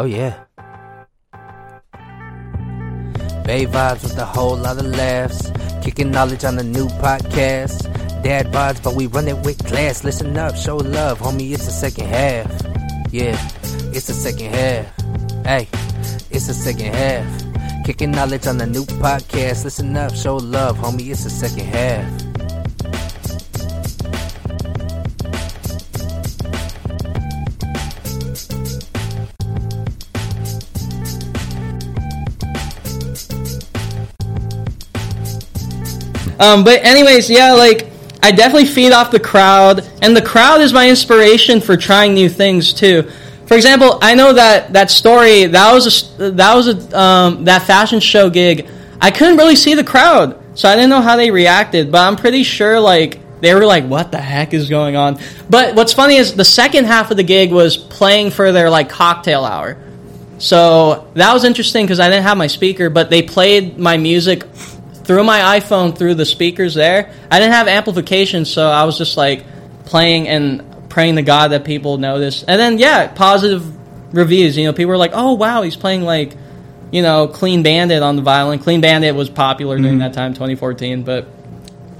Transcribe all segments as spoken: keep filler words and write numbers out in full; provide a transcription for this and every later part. Oh yeah. Bay vibes with a whole lot of laughs. Kicking knowledge on the new podcast. Dad vibes, but we run it with class. Listen up, show love, homie, it's the second half. Yeah, it's the second half. Hey, it's the second half. Kicking knowledge on the new podcast. Listen up, show love, homie, it's the second half. Um, but anyways, yeah, like, I definitely feed off the crowd, and the crowd is my inspiration for trying new things, too. For example, I know that, that story, that was a, that was a, um, that fashion show gig, I couldn't really see the crowd, so I didn't know how they reacted, but I'm pretty sure, like, they were like, what the heck is going on? But what's funny is, the second half of the gig was playing for their, like, cocktail hour. So, that was interesting, because I didn't have my speaker, but they played my music through my iPhone, through the speakers there. I didn't have amplification, so I was just, like, playing and praying to God that people noticed. And then, yeah, positive reviews. You know, people were like, oh, wow, he's playing, like, you know, Clean Bandit on the violin. Clean Bandit was popular mm-hmm. during that time, twenty fourteen. But,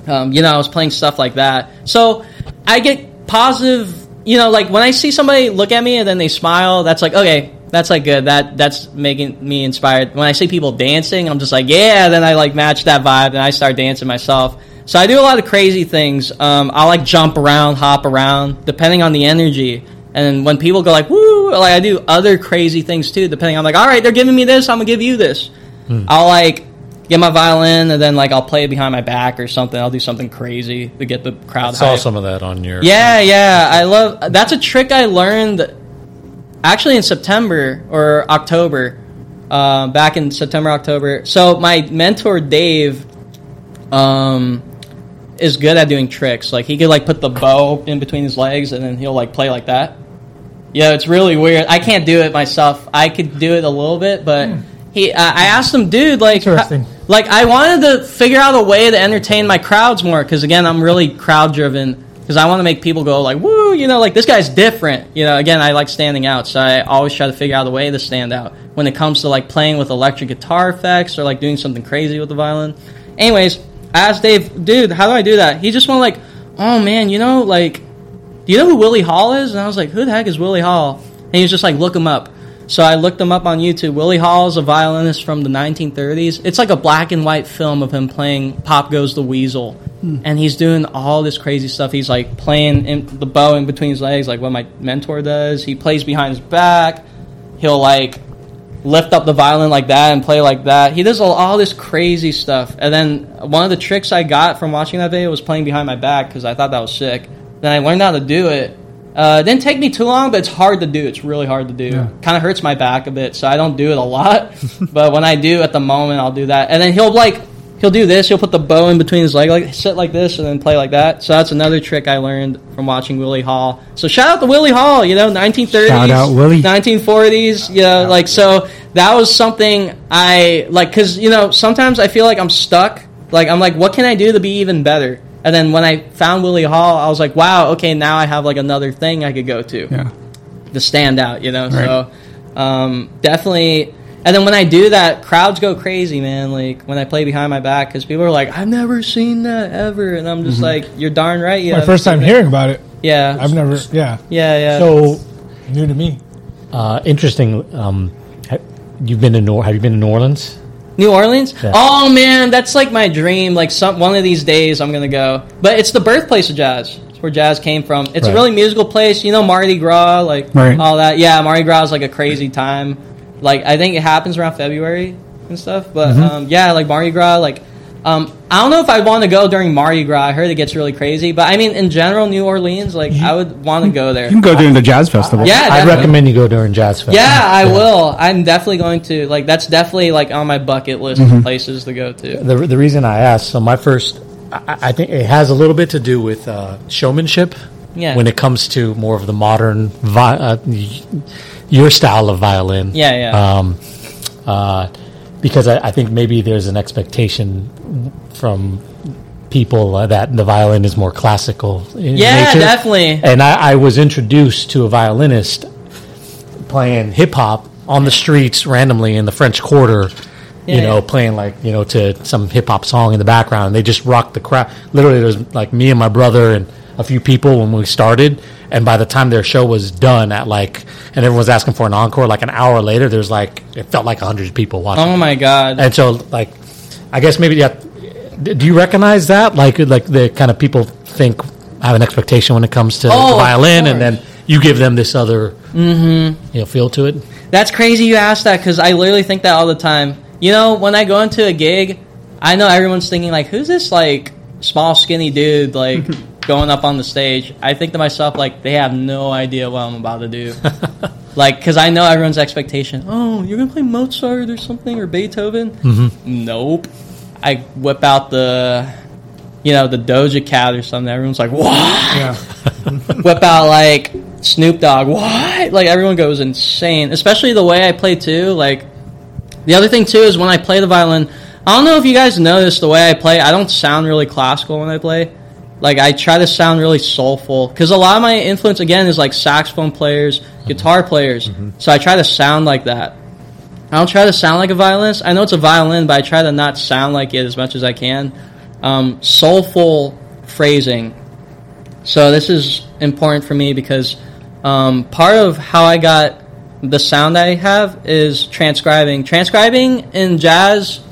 um, you know, I was playing stuff like that. So I get positive, you know, like, when I see somebody look at me and then they smile, that's like, okay, that's, like, good. That That's making me inspired. When I see people dancing, I'm just like, yeah, then I, like, match that vibe, and I start dancing myself. So I do a lot of crazy things. Um, I, like, jump around, hop around, depending on the energy. And when people go, like, woo, like, I do other crazy things, too, depending. I'm like, all right, they're giving me this, I'm going to give you this. Hmm. I'll, like, get my violin, and then, like, I'll play it behind my back or something. I'll do something crazy to get the crowd hype. I saw some of that on your... Yeah, yeah. I love... That's a trick I learned... Actually, in September or October, uh, back in September, October. So my mentor Dave um, is good at doing tricks. Like, he could, like, put the bow in between his legs, and then he'll, like, play like that. Yeah, it's really weird. I can't do it myself. I could do it a little bit, but hmm. he. Uh, I asked him, dude, like, how, like I wanted to figure out a way to entertain my crowds more, because again, I'm really crowd driven. Because I want to make people go, like, woo, you know, like, this guy's different. You know, again, I like standing out, so I always try to figure out a way to stand out when it comes to, like, playing with electric guitar effects or, like, doing something crazy with the violin. Anyways, I asked Dave, dude, how do I do that? He just went, like, oh, man, you know, like, do you know who Willie Hall is? And I was like, who the heck is Willie Hall? And he was just like, look him up. So I looked him up on YouTube. Willie Hall is a violinist from the nineteen thirties. It's like a black and white film of him playing Pop Goes the Weasel. And he's doing all this crazy stuff. He's, like, playing in the bow in between his legs, like what my mentor does. He plays behind his back. He'll, like, lift up the violin like that and play like that. He does all, all this crazy stuff. And then one of the tricks I got from watching that video was playing behind my back, because I thought that was sick. Then I learned how to do it. Uh, it didn't take me too long, but it's hard to do. It's really hard to do. Yeah. Kind of hurts my back a bit, so I don't do it a lot. But when I do, at the moment, I'll do that. And then he'll, like... He'll do this. He'll put the bow in between his legs, like, sit like this, and then play like that. So that's another trick I learned from watching Willie Hall. So shout out to Willie Hall, you know, nineteen thirties, shout out Willie. nineteen forties, you know, like, so that was something I, like, because, you know, sometimes I feel like I'm stuck. Like, I'm like, what can I do to be even better? And then when I found Willie Hall, I was like, wow, okay, now I have, like, another thing I could go to yeah. to stand out, you know. Right. So um, definitely... And then when I do that, crowds go crazy, man, like, when I play behind my back, because people are like, I've never seen that ever, and I'm just mm-hmm. like, you're darn right. You my first time hearing it. About it. Yeah. I've never, yeah. Yeah, yeah. So, new to me. Uh, interesting, um, have, you've been to Nor- have you been to New Orleans? New Orleans? Yeah. Oh, man, that's, like, my dream, like, some one of these days I'm going to go. But it's the birthplace of jazz. Where jazz came from. It's right. a really musical place. You know, Mardi Gras, like, right. all that. Yeah, Mardi Gras is, like, a crazy time. Like, I think it happens around February and stuff. But, mm-hmm. um, yeah, like, Mardi Gras, like, um, I don't know if I want to go during Mardi Gras. I heard it gets really crazy. But, I mean, in general, New Orleans, like, you, I would want to go there. You can go during I, the jazz festival. Yeah, I definitely. recommend you go during jazz festival. Yeah, I yeah. will. I'm definitely going to. Like, that's definitely, like, on my bucket list mm-hmm. of places to go to. The, the reason I asked, so my first, I, I think it has a little bit to do with uh, showmanship. Yeah. When it comes to more of the modern, vi- uh, your style of violin. Yeah, yeah. Um, uh, because I, I think maybe there's an expectation from people uh, that the violin is more classical in yeah, nature. Yeah, definitely. And I, I was introduced to a violinist playing hip-hop on the streets randomly in the French Quarter, yeah, you know, yeah. playing like, you know, to some hip hop song in the background. They just rocked the crowd. Literally, there was like me and my brother and a few people when we started. And by the time their show was done at like, and everyone was asking for an encore, like an hour later, there's like, it felt like one hundred people watching. Oh my God. And so, like, I guess maybe, yeah, do you recognize that? Like, like the kind of people think, have an expectation when it comes to oh, the violin, and then you give them this other mm-hmm. you know, feel to it. That's crazy you asked that, because I literally think that all the time. You know, when I go into a gig, I know everyone's thinking, like, who's this, like, small, skinny dude, like, going up on the stage? I think to myself, like, they have no idea what I'm about to do. Like, because I know everyone's expectation. Oh, you're going to play Mozart or something, or Beethoven? Mm-hmm. Nope. I whip out the, you know, the Doja Cat or something. Everyone's like, what? Yeah. Whip out, like, Snoop Dogg. What? Like, everyone goes insane. Especially the way I play, too. Like, the other thing, too, is when I play the violin, I don't know if you guys notice the way I play. I don't sound really classical when I play. Like, I try to sound really soulful. Because a lot of my influence, again, is, like, saxophone players, guitar players. Mm-hmm. So I try to sound like that. I don't try to sound like a violinist. I know it's a violin, but I try to not sound like it as much as I can. Um, soulful phrasing. So this is important for me because um, part of how I got the sound I have is transcribing. Transcribing in jazz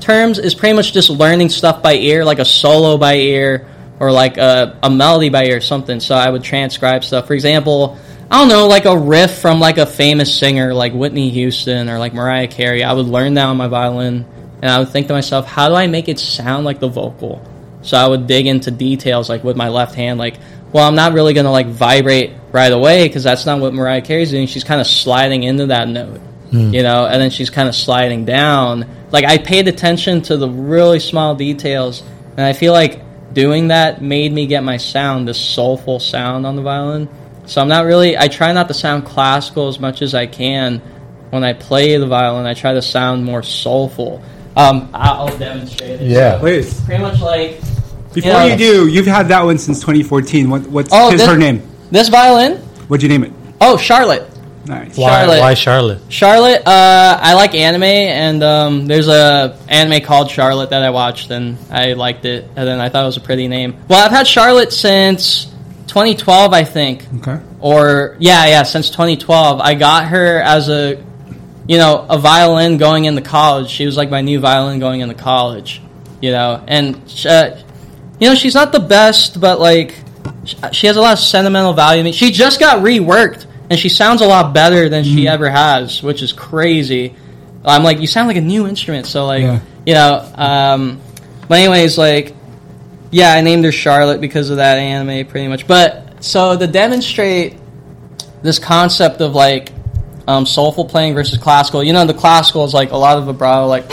terms is pretty much just learning stuff by ear, like a solo by ear or like a, a melody by ear or something. So I would transcribe stuff. For example, I don't know, like a riff from like a famous singer like Whitney Houston or like Mariah Carey. I would learn that on my violin, and I would think to myself, how do I make it sound like the vocal? So I would dig into details, like with my left hand, like, well, I'm not really going to like vibrate right away because that's not what Mariah Carey's doing. She's kind of sliding into that note, mm. you know, and then she's kind of sliding down. Like, I paid attention to the really small details, and I feel like doing that made me get my sound, this soulful sound on the violin. So I'm not really, I try not to sound classical as much as I can when I play the violin. I try to sound more soulful. Um, I'll demonstrate it. Yeah, so please. Pretty much like... Before you, know, you do, you've had that one since twenty fourteen. What, what's oh, his, this, her name? This violin? What'd you name it? Oh, Charlotte. Nice. Why Charlotte? Why Charlotte? Charlotte, uh, I like anime, and um, there's a anime called Charlotte that I watched, and I liked it, and then I thought it was a pretty name. Well, I've had Charlotte since twenty twelve, I think. Okay. Or, yeah, yeah, since twenty twelve. I got her as a... You know, a violin going into college. She was like my new violin going into college, you know. And, uh, you know, she's not the best, but, like, she has a lot of sentimental value to me. She just got reworked, and she sounds a lot better than she mm. ever has, which is crazy. I'm like, you sound like a new instrument. So, like, yeah. you know. Um, but anyways, like, yeah, I named her Charlotte because of that anime pretty much. But so to demonstrate this concept of, like, Um, soulful playing versus classical. You know, the classical is like a lot of vibrato, like,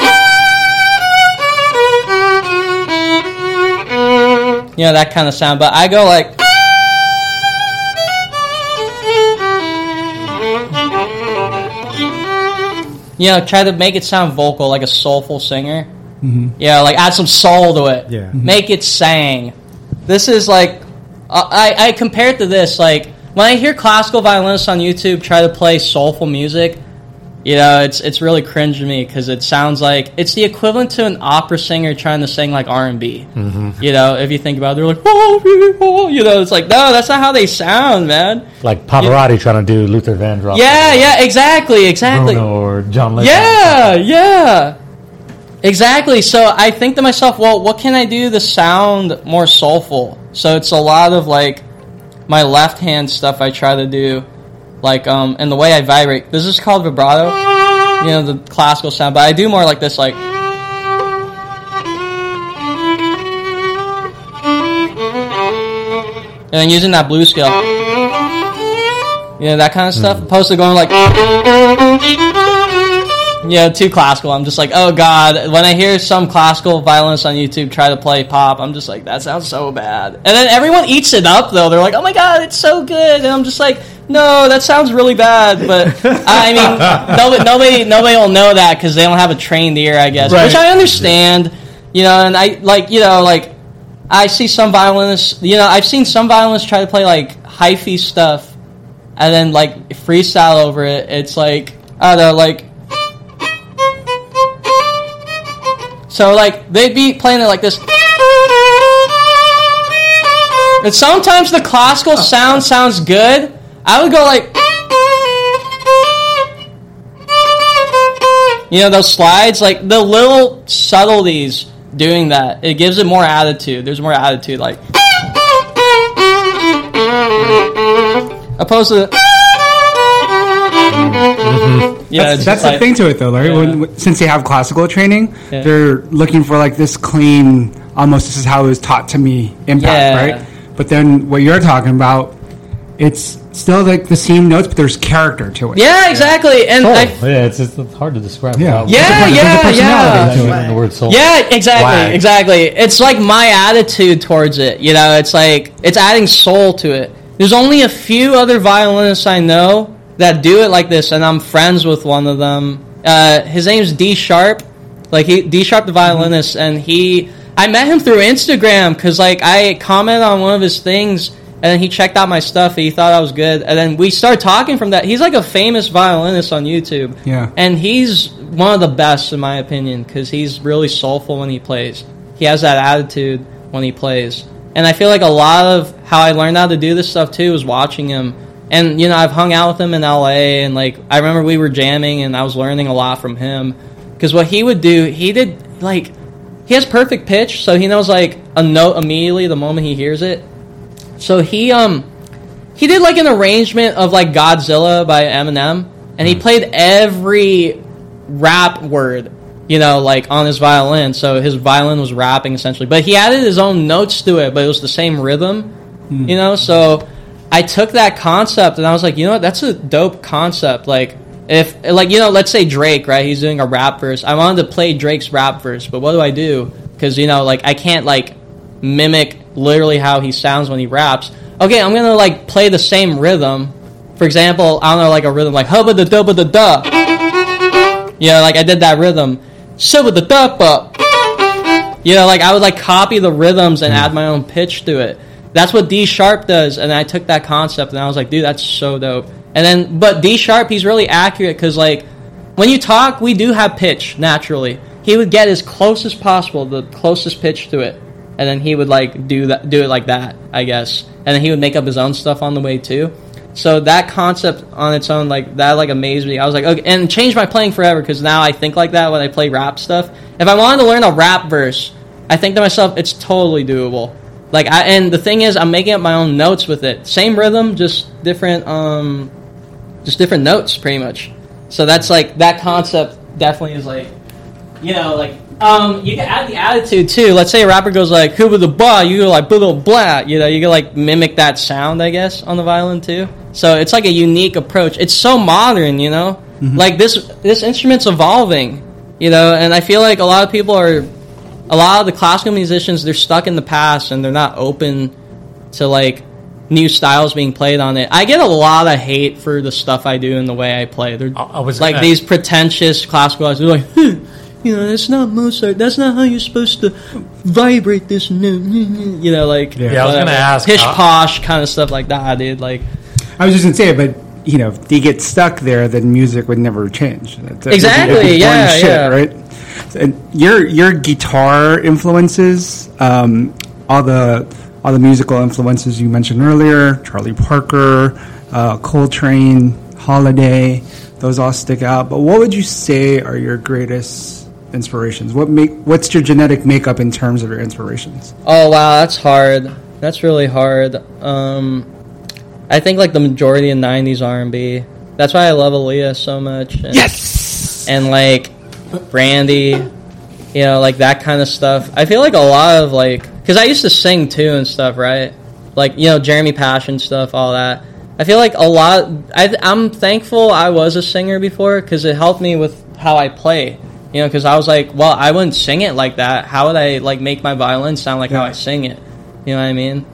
you know, that kind of sound. But I go like, you know, try to make it sound vocal, like a soulful singer. Mm-hmm. Yeah, like add some soul to it. Yeah, mm-hmm. Make it sang. This is like, I I compare it to this, like, when I hear classical violinists on YouTube try to play soulful music, you know, it's it's really cringe to me because it sounds like it's the equivalent to an opera singer trying to sing like R and B. Mm-hmm. You know, if you think about it, they're like, oh, oh, oh, you know, it's like, no, that's not how they sound, man. Like Pavarotti you know? trying to do Luther Vandross. Yeah, yeah, exactly, exactly. Bruno or John Mayer. Yeah, yeah, exactly. So I think to myself, well, what can I do to sound more soulful? So it's a lot of like, my left hand stuff I try to do, like, um, and the way I vibrate. This is called vibrato, you know, the classical sound, but I do more like this, like, and then using that blues scale, you know, that kind of stuff, opposed to going like, you know, too classical. I'm just like, oh, God. When I hear some classical violinists on YouTube try to play pop, I'm just like, that sounds so bad. And then everyone eats it up, though. They're like, oh, my God, it's so good. And I'm just like, no, that sounds really bad. But, I mean, nobody, nobody nobody will know that because they don't have a trained ear, I guess. Right. Which I understand. You know, and I, like, you know, like, I see some violinists, you know, I've seen some violinists try to play, like, hi-fi stuff and then, like, freestyle over it. It's like... I don't know, like... So, like, they'd be playing it like this. And sometimes the classical sound sounds good. I would go like... You know, those slides, like, the little subtleties doing that. It gives it more attitude. There's more attitude, like... Opposed to... Mm-hmm. Yeah, that's, that's like, the thing to it, though, Larry. Yeah. When, since they have classical training, yeah. they're looking for like this clean, almost this is how it was taught to me impact, yeah. right? But then what you're talking about, it's still like the same notes, but there's character to it. Yeah, exactly. And I, yeah, it's, it's hard to describe. Yeah, yeah, yeah, yeah. Yeah. The word soul. Yeah, exactly, Wag. exactly. It's like my attitude towards it. You know, it's like it's adding soul to it. There's only a few other violinists I know that do it like this, and I'm friends with one of them. Uh, his name's D Sharp, like he D Sharp the violinist, mm-hmm. and he I met him through Instagram because like I commented on one of his things, and he checked out my stuff, and he thought I was good, and then we started talking from that. He's like a famous violinist on YouTube, yeah, and he's one of the best in my opinion because he's really soulful when he plays. He has that attitude when he plays, and I feel like a lot of how I learned how to do this stuff too was watching him. And, you know, I've hung out with him in L A, and, like, I remember we were jamming, and I was learning a lot from him. Because what he would do, he did, like, he has perfect pitch, so he knows, like, a note immediately the moment he hears it. So he, um, he did, like, an arrangement of, like, Godzilla by Eminem, and he played every rap word, you know, like, on his violin. So his violin was rapping, essentially. But he added his own notes to it, but it was the same rhythm, mm. you know, so... I took that concept and I was like, you know what, that's a dope concept. Like, if, like, you know, let's say Drake, right? He's doing a rap verse. I wanted to play Drake's rap verse, but what do I do? Because, you know, like, I can't, like, mimic literally how he sounds when he raps. Okay, I'm going to, like, play the same rhythm. For example, I don't know, like, a rhythm like, hubba da dubba da da. You know, like, I did that rhythm. Subba da da ba. You know, like, I would, like, copy the rhythms and add my own pitch to it. That's what D Sharp does, and I took that concept, and I was like, dude, that's so dope. And then, but D Sharp, he's really accurate, because, like, when you talk, we do have pitch, naturally. He would get as close as possible, the closest pitch to it, and then he would, like, do that, do it like that, I guess. And then he would make up his own stuff on the way, too. So that concept on its own, like, that, like, amazed me. I was like, okay, and changed my playing forever, because now I think like that when I play rap stuff. If I wanted to learn a rap verse, I think to myself, it's totally doable. Like I, and the thing is, I'm making up my own notes with it. Same rhythm, just different, um, just different notes, pretty much. So that's like that concept definitely is like, you know, like um, you can add the attitude too. Let's say a rapper goes like "hooba the ba," you go like "blah blah." You know, you can like mimic that sound, I guess, on the violin too. So it's like a unique approach. It's so modern, you know. Mm-hmm. Like this, this instrument's evolving, you know. And I feel like a lot of people are. A lot of the classical musicians, they're stuck in the past and they're not open to, like, new styles being played on it. I get a lot of hate for the stuff I do and the way I play. They're, I was like, gonna... these pretentious classical guys. They're like, huh, you know, that's not Mozart. That's not how you're supposed to vibrate this. You know, like, yeah, yeah I was going to ask. Pish-posh uh... kind of stuff like that, dude. Like, I was just going to say it, but... You know, if they get stuck there, then music would never change. That's exactly. Yeah, shit, yeah. Right. And your your guitar influences, um, all the all the musical influences you mentioned earlier, Charlie Parker, uh, Coltrane, Holiday, those all stick out. But what would you say are your greatest inspirations? What make what's your genetic makeup in terms of your inspirations? Oh wow, that's hard. That's really hard. Um, I think, like, the majority of nineties R and B. That's why I love Aaliyah so much. And, yes! And, like, Brandy, you know, like, that kind of stuff. I feel like a lot of, like... Because I used to sing, too, and stuff, right? Like, you know, Jeremy Passion stuff, all that. I feel like a lot... I, I'm thankful I was a singer before, because it helped me with how I play. You know, because I was like, well, I wouldn't sing it like that. How would I, like, make my violin sound like yeah. how I sing it? You know what I mean?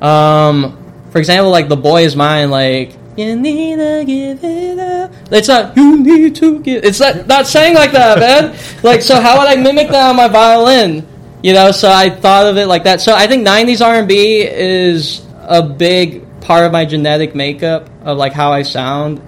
Um... For example, like, The Boy Is Mine, like, you need to give it up. It's not, you need to give It's not, not saying like that, man. Like, so how would I mimic that on my violin? You know, so I thought of it like that. So I think nineties R and B is a big part of my genetic makeup of, like, how I sound.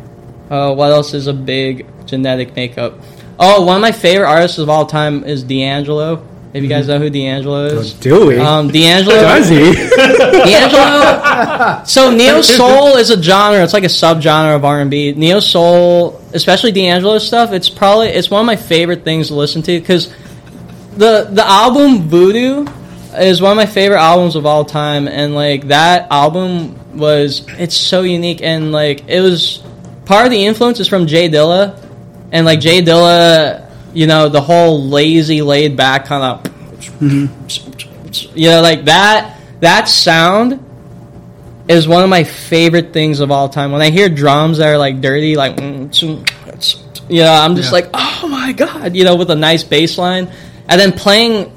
Uh, what else is a big genetic makeup? Oh, one of my favorite artists of all time is D'Angelo. If you guys know who D'Angelo is. Do we? Um, D'Angelo. Does he? D'Angelo. So neo soul is a genre. It's like a subgenre of R and B. Neo soul, especially D'Angelo stuff. It's probably it's one of my favorite things to listen to because the the album Voodoo is one of my favorite albums of all time, and like that album was it's so unique, and like it was part of the influence is from J. Dilla, and like J. Dilla. You know, the whole lazy, laid-back kind of... Mm-hmm. You know, like, that that sound is one of my favorite things of all time. When I hear drums that are, like, dirty, like... You know, I'm just yeah. like, oh, my God! You know, with a nice bass line. And then playing,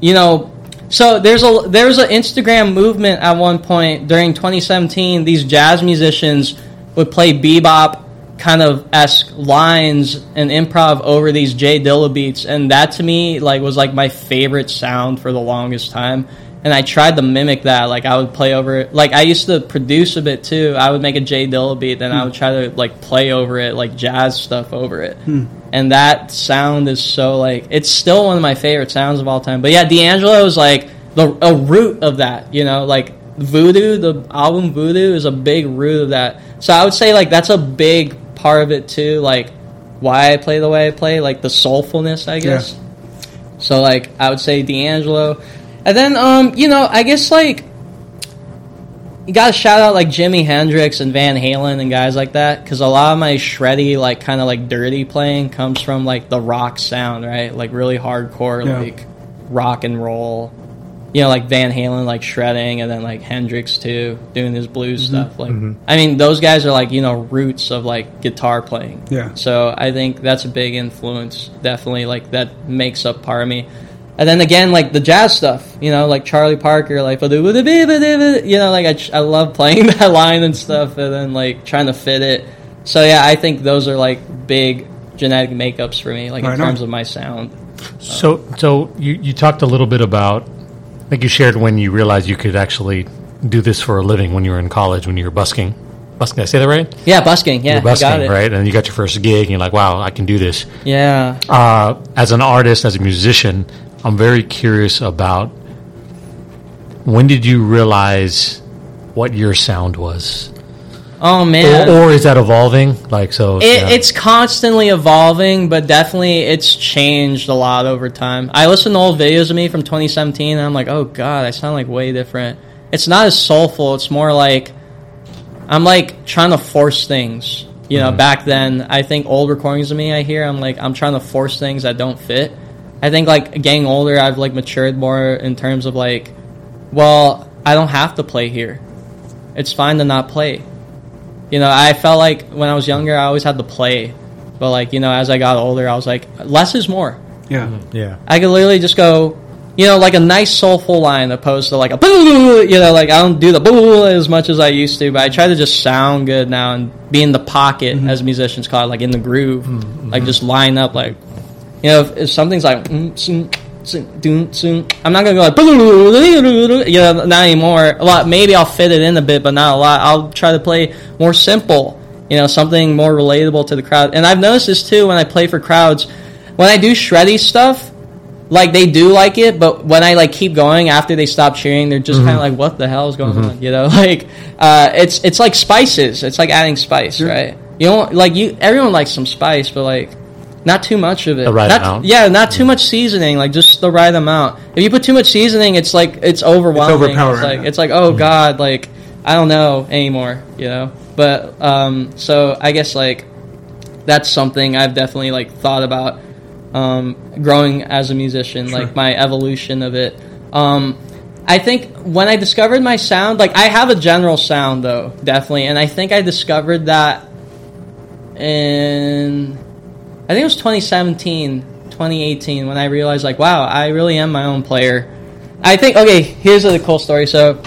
you know... So, there's a there was an Instagram movement at one point during twenty seventeen. These jazz musicians would play bebop kind of esque lines and improv over these J. Dilla beats, and that to me like was like my favorite sound for the longest time, and I tried to mimic that. Like I would play over it, like I used to produce a bit too. I would make a J. Dilla beat and hmm. I would try to like play over it, like jazz stuff over it, hmm. and that sound is so like it's still one of my favorite sounds of all time. But yeah, D'Angelo is like the a root of that, you know, like Voodoo, the album Voodoo is a big root of that. So I would say like that's a big part of it too, like why I play the way I play, like the soulfulness, I guess. Yeah. So like I would say D'Angelo, and then um you know I guess like you gotta shout out like Jimi Hendrix and Van Halen and guys like that, because a lot of my shreddy like kind of like dirty playing comes from like the rock sound, right? Like really hardcore, yeah. like rock and roll, you know, like Van Halen like shredding, and then like Hendrix too doing his blues mm-hmm. stuff like mm-hmm. I mean those guys are like, you know, roots of like guitar playing, yeah, so I think that's a big influence, definitely, like that makes up part of me. And then again like the jazz stuff, you know, like Charlie Parker, like you know, like I, I love playing that line and stuff, and then like trying to fit it. So yeah, I think those are like big genetic makeups for me, like in terms of my sound. So so you you talked a little bit about, I think you shared when you realized you could actually do this for a living when you were in college, when you were busking. Busking, did I say that right? Yeah, busking, yeah. You were busking, I got it. Right? And you got your first gig, and you're like, wow, I can do this. Yeah. Uh, as an artist, as a musician, I'm very curious about when did you realize what your sound was? Oh, man. Or, or is that evolving? Like so, it, yeah. It's constantly evolving, but definitely it's changed a lot over time. I listen to old videos of me from twenty seventeen, and I'm like, oh, God, I sound like way different. It's not as soulful. It's more like I'm, like, trying to force things. You know, mm-hmm. back then, I think old recordings of me I hear, I'm like, I'm trying to force things that don't fit. I think, like, getting older, I've, like, matured more in terms of, like, well, I don't have to play here. It's fine to not play. You know, I felt like when I was younger, I always had to play. But, like, you know, as I got older, I was like, less is more. Yeah, yeah. I could literally just go, you know, like a nice soulful line opposed to, like, a boo, you know, like, I don't do the boo as much as I used to. But I try to just sound good now and be in the pocket, mm-hmm. as musicians call it, like, in the groove. Mm-hmm. Like, just line up, like, you know, if, if something's like, mm, soon, soon, doon, soon, I'm not going to go like, boo, you know, not anymore. A lot, maybe I'll fit it in a bit, but not a lot. I'll try to play more simple, you know, something more relatable to the crowd. And I've noticed this too when I play for crowds. When I do shreddy stuff, like they do like it, but when I like keep going after they stop cheering, they're just mm-hmm. kind of like, what the hell is going mm-hmm. on? You know, like uh, it's it's like spices. It's like adding spice, sure. right? You don't like you. Everyone likes some spice, but like not too much of it. The right not, amount. Yeah, not too much seasoning. Like just the right amount. If you put too much seasoning, it's like it's overwhelming. It's overpowering. It's like, it's like oh mm-hmm. God, like I don't know anymore. You know. But, um, so I guess, like, that's something I've definitely, like, thought about um, growing as a musician, sure. like, my evolution of it. Um, I think when I discovered my sound, like, I have a general sound, though, definitely, and I think I discovered that in, I think it was twenty seventeen, twenty eighteen, when I realized, like, wow, I really am my own player. I think, okay, here's a cool story, so...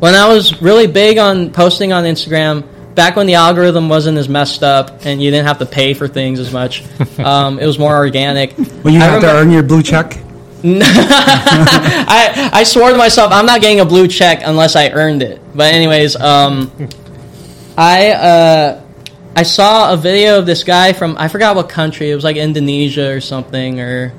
When I was really big on posting on Instagram, back when the algorithm wasn't as messed up and you didn't have to pay for things as much, um, it was more organic. Well, you I have remember- to earn your blue check? I, I swore to myself, I'm not getting a blue check unless I earned it. But anyways, um, I... Uh, I saw a video of this guy from, I forgot what country, it was like Indonesia or something, or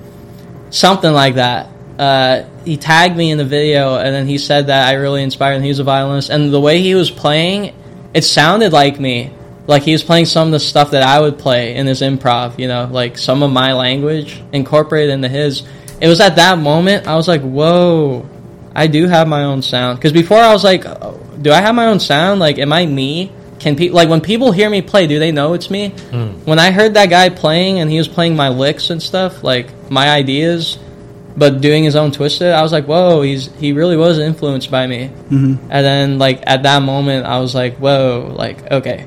something like that. Uh, he tagged me in the video, and then he said that I really inspired him. He was a violinist, and the way he was playing, it sounded like me. Like, he was playing some of the stuff that I would play in his improv, you know, like some of my language incorporated into his. It was at that moment, I was like, whoa, I do have my own sound. Because before I was like, oh, do I have my own sound? Like, am I me? Can people, like, when people hear me play, do they know it's me? Mm. When I heard that guy playing, and he was playing my licks and stuff, like my ideas, but doing his own twisted, I was like, whoa, he's he really was influenced by me. Mm-hmm. And then, like, at that moment, I was like, whoa, like, okay.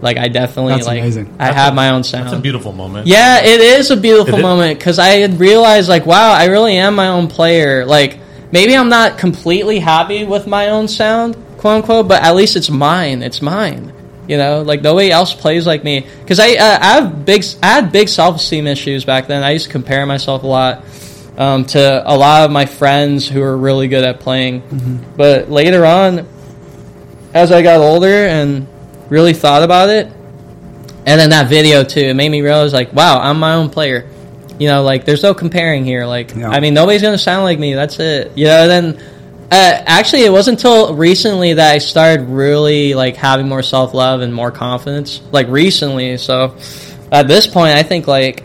Like, I definitely, that's like, amazing. I that's have a, my own sound. That's a beautiful moment. Yeah, it is a beautiful it moment, because I had realized, like, wow, I really am my own player. Like, maybe I'm not completely happy with my own sound, quote unquote, but at least it's mine. It's mine. You know, like, nobody else plays like me. Because I, uh, I have big, I had big self-esteem issues back then. I used to compare myself a lot um, to a lot of my friends who were really good at playing. Mm-hmm. But later on, as I got older and really thought about it, and then that video too, it made me realize, like, wow, I'm my own player. You know, like, there's no comparing here. Like, yeah. I mean, nobody's gonna sound like me. That's it. You know. And then uh, actually, it wasn't until recently that I started really, like, having more self-love and more confidence, like, recently. So at this point, I think, like,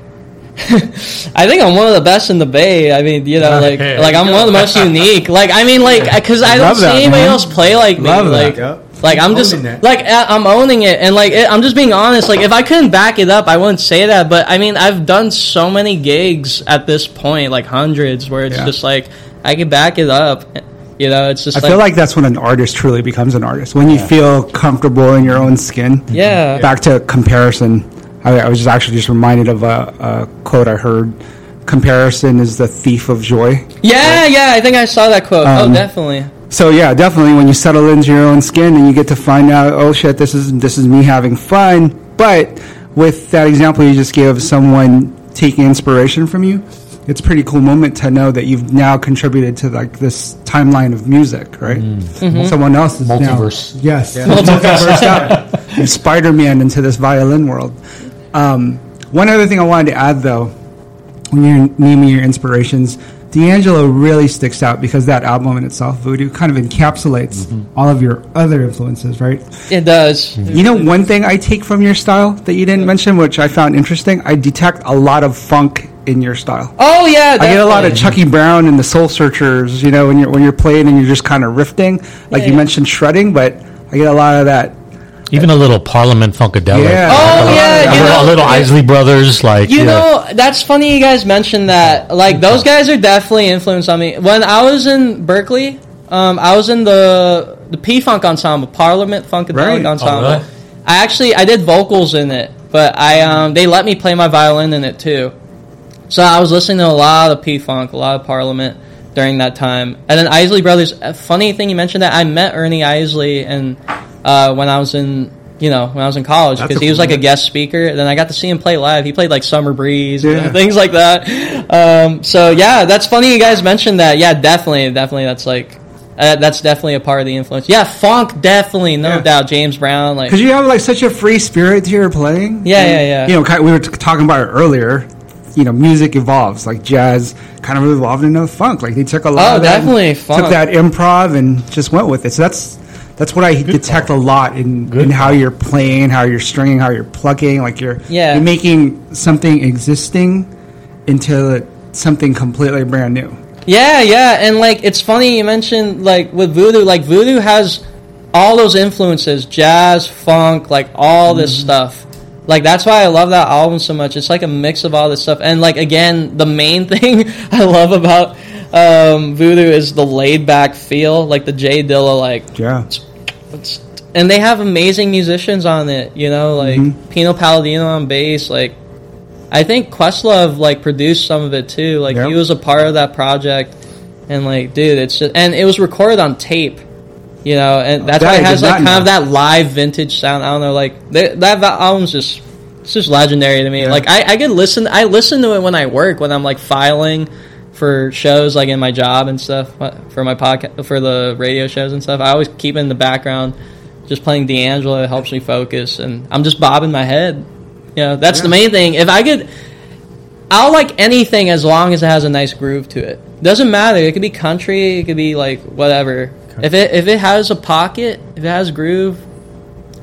I think I'm one of the best in the Bay. I mean, you know, like, like I'm one of the most unique. Like, I mean, like, because I don't see anybody else play like me. Like, like I'm just like I'm owning it, and like it, I'm just being honest. Like, if I couldn't back it up, I wouldn't say that. But I mean, I've done so many gigs at this point, like hundreds, where it's yeah. just like I can back it up. You know, it's just. I like, feel like that's when an artist truly becomes an artist, when yeah. you feel comfortable in your own skin. Yeah. Back to comparison. I, I was just actually just reminded of a, a quote I heard. Comparison is the thief of joy. Yeah, right? yeah, I think I saw that quote. Um, oh, definitely. So yeah, definitely. When you settle into your own skin and you get to find out, oh shit, this is this is me having fun. But with that example you just gave of someone taking inspiration from you, it's a pretty cool moment to know that you've now contributed to, like, this timeline of music, right? Mm-hmm. Someone else is multiverse. Now, yes, yeah. multiverse. You've Spider-Man into this violin world. Um, one other thing I wanted to add, though, when you're naming your inspirations, D'Angelo really sticks out because that album in itself, Voodoo, kind of encapsulates mm-hmm. all of your other influences, right? It does. Mm-hmm. You know, one thing I take from your style that you didn't mention, which I found interesting, I detect a lot of funk in your style. Oh, yeah. Definitely. I get a lot of Chucky Brown and the Soul Searchers, you know, when you're, when you're playing and you're just kind of riffing. Like yeah, you yeah. mentioned shredding, but I get a lot of that. Even a little Parliament Funkadelic. Yeah. Oh, yeah. You know, a little Isley Brothers. like You yeah. know, that's funny you guys mentioned that. Like, those guys are definitely influenced on me. When I was in Berkeley, um, I was in the the P-Funk Ensemble, Parliament Funkadelic right. Ensemble. Oh, really? I actually, I did vocals in it, but I um, they let me play my violin in it, too. So I was listening to a lot of P-Funk, a lot of Parliament during that time. And then Isley Brothers, funny thing you mentioned that, I met Ernie Isley and... Uh, when I was in, you know, when I was in college, because he was like a guest speaker, and then I got to see him play live. He played like Summer Breeze yeah. and things like that. Um, so yeah, that's funny you guys mentioned that. Yeah, definitely, definitely. That's like, uh, that's definitely a part of the influence. Yeah, funk, definitely, no yeah. doubt. James Brown, like, because you have like such a free spirit to your playing. Yeah, and, yeah, yeah. You know, kind of, we were t- talking about it earlier. You know, music evolves. Like, jazz kind of evolved into funk. Like, they took a lot. Oh, of that definitely, funk. Took that improv and just went with it. So that's. That's what I Good detect part. a lot in, in how you're playing, how you're stringing, how you're plucking. Like, you're, yeah. you're making something existing into something completely brand new. Yeah, yeah. And, like, it's funny you mentioned, like, with Voodoo. Like, Voodoo has all those influences. Jazz, funk, like, all this mm-hmm. stuff. Like, that's why I love that album so much. It's, like, a mix of all this stuff. And, like, again, the main thing I love about um, Voodoo is the laid-back feel. Like, the J. Dilla, like... yeah. And they have amazing musicians on it, you know, like mm-hmm. Pino Palladino on bass. Like, I think Questlove, like, produced some of it too. Like, yep. he was a part of that project, and like, dude, it's just, and it was recorded on tape, you know, and that's that why it has like kind know. of that live vintage sound. I don't know, like they, that, that album's just it's just legendary to me. Yeah. Like, I I could listen, I listen to it when I work, when I'm like filing for shows, like in my job and stuff, for my podcast, for the radio shows and stuff. I always keep it in the background just playing D'Angelo helps me focus, and I'm just bobbing my head. You know, that's yeah. the main thing. If I could, I'll like anything as long as it has a nice groove to it. Doesn't matter. It could be country. It could be like whatever. Country. If it if it has a pocket, if it has groove,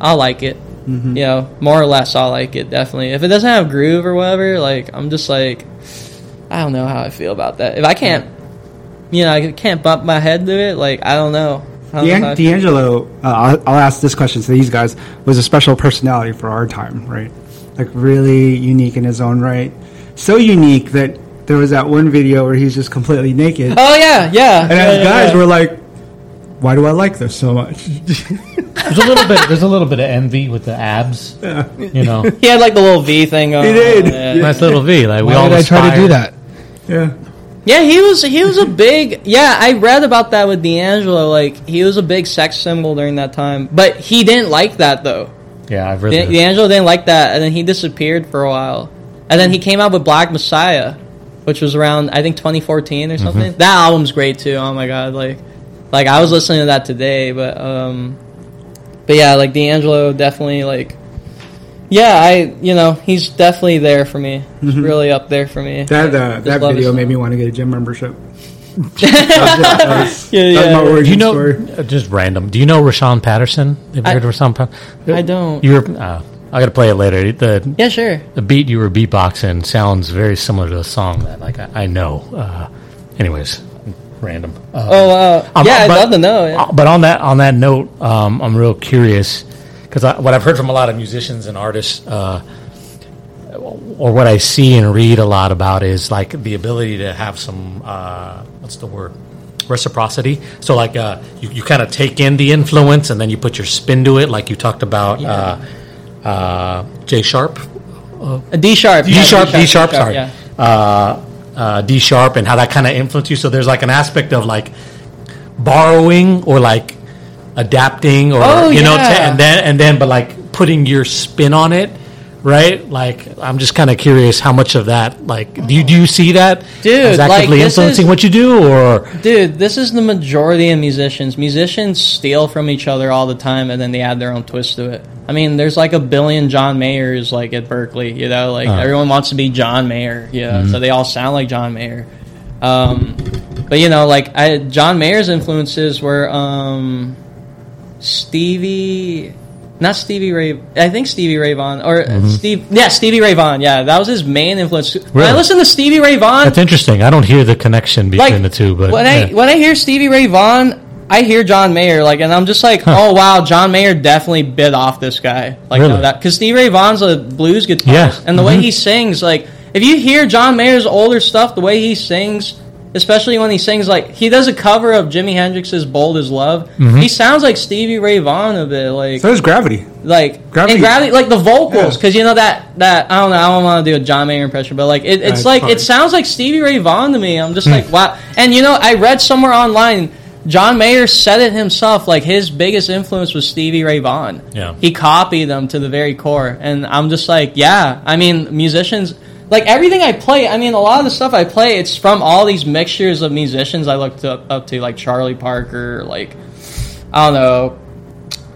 I'll like it. Mm-hmm. You know, more or less, I'll like it definitely. If it doesn't have groove or whatever, like I'm just like, I don't know how I feel about that. If I can't, you know, I can't bump my head to it. Like I don't know. D'An- D'Angelo, uh, I'll, I'll ask this question to these guys, was a special personality for our time, right? Like really unique in his own right. So unique that there was that one video where he was just completely naked. Oh, yeah, yeah. And yeah, as yeah, guys yeah. were like, why do I like this so much? There's a little bit There's a little bit of envy with the abs, yeah. you know. He had like the little V thing on. He did. Yeah. Yeah. Nice little V. Like, we why all did aspire. I try to do that? Yeah. Yeah, he was he was a big... Yeah, I read about that with D'Angelo. Like, he was a big sex symbol during that time. But he didn't like that, though. Yeah, I've read that. D'Angelo didn't like that, and then he disappeared for a while. And then he came out with Black Messiah, which was around, I think, twenty fourteen or something. Mm-hmm. That album's great, too. Oh, my God. Like, like I was listening to that today. But, um, but yeah, like, D'Angelo definitely, like... Yeah, I you know he's definitely there for me. He's mm-hmm. really up there for me. That uh, that video made me want to get a gym membership. That's, that's, yeah, yeah. That's my origin you know, story. Just random. Do you know Rashawn Patterson? Have you I, heard of Rashawn Patterson? I don't. You're. Uh, I got to play it later. The, yeah, sure. The beat you were beatboxing sounds very similar to a song that like I, I know. Uh, anyways, random. Uh, oh wow! Uh, yeah, but, I'd love to know. Yeah. But on that on that note, um, I'm real curious. Because what I've heard from a lot of musicians and artists, uh, or what I see and read a lot about, is like the ability to have some uh, what's the word reciprocity. So like uh, you, you kind of take in the influence and then you put your spin to it. Like you talked about yeah. uh, uh, J. Sharp, uh, D Sharp, D Sharp, D Sharp. Sorry, yeah. uh, uh, D Sharp, and how that kind of influenced you. So there's like an aspect of like borrowing or like. Adapting, or oh, you yeah. know, t- and then and then, but like putting your spin on it, right? Like, I'm just kind of curious how much of that, like, oh. do you do you see that, dude? As actively like, influencing is, what you do, or dude, this is the majority of musicians. Musicians steal from each other all the time, and then they add their own twist to it. I mean, there's like a billion John Mayers, like at Berkeley, you know, like uh. everyone wants to be John Mayer, yeah, you know? mm-hmm. So they all sound like John Mayer. Um, but you know, like I, John Mayer's influences were. Um, Stevie, not Stevie Ray, I think Stevie Ray Vaughan, or mm-hmm. Steve, yeah, Stevie Ray Vaughan, yeah, that was his main influence. Really? When I listen to Stevie Ray Vaughan... That's interesting, I don't hear the connection between like, the two, but... When, yeah. I, when I hear Stevie Ray Vaughan, I hear John Mayer, like, and I'm just like, huh. oh wow, John Mayer definitely bit off this guy. Like, really? No, that because Stevie Ray Vaughan's a blues guitarist, yeah. and the mm-hmm. way he sings, like, if you hear John Mayer's older stuff, the way he sings... Especially when he sings, like, he does a cover of Jimi Hendrix's Bold as Love. Mm-hmm. He sounds like Stevie Ray Vaughan a bit. Like, so does Gravity. Like, Gravity. And Gravity, like, the vocals. Because, yeah. you know, that, that, I don't know, I don't want to do a John Mayer impression, but, like, it, it's uh, like, hard. It sounds like Stevie Ray Vaughan to me. I'm just like, wow. And, you know, I read somewhere online, John Mayer said it himself, like, his biggest influence was Stevie Ray Vaughan. Yeah. He copied them to the very core. And I'm just like, yeah. I mean, musicians... Like, everything I play, I mean, a lot of the stuff I play, it's from all these mixtures of musicians I looked up, up to, like Charlie Parker, like, I don't know,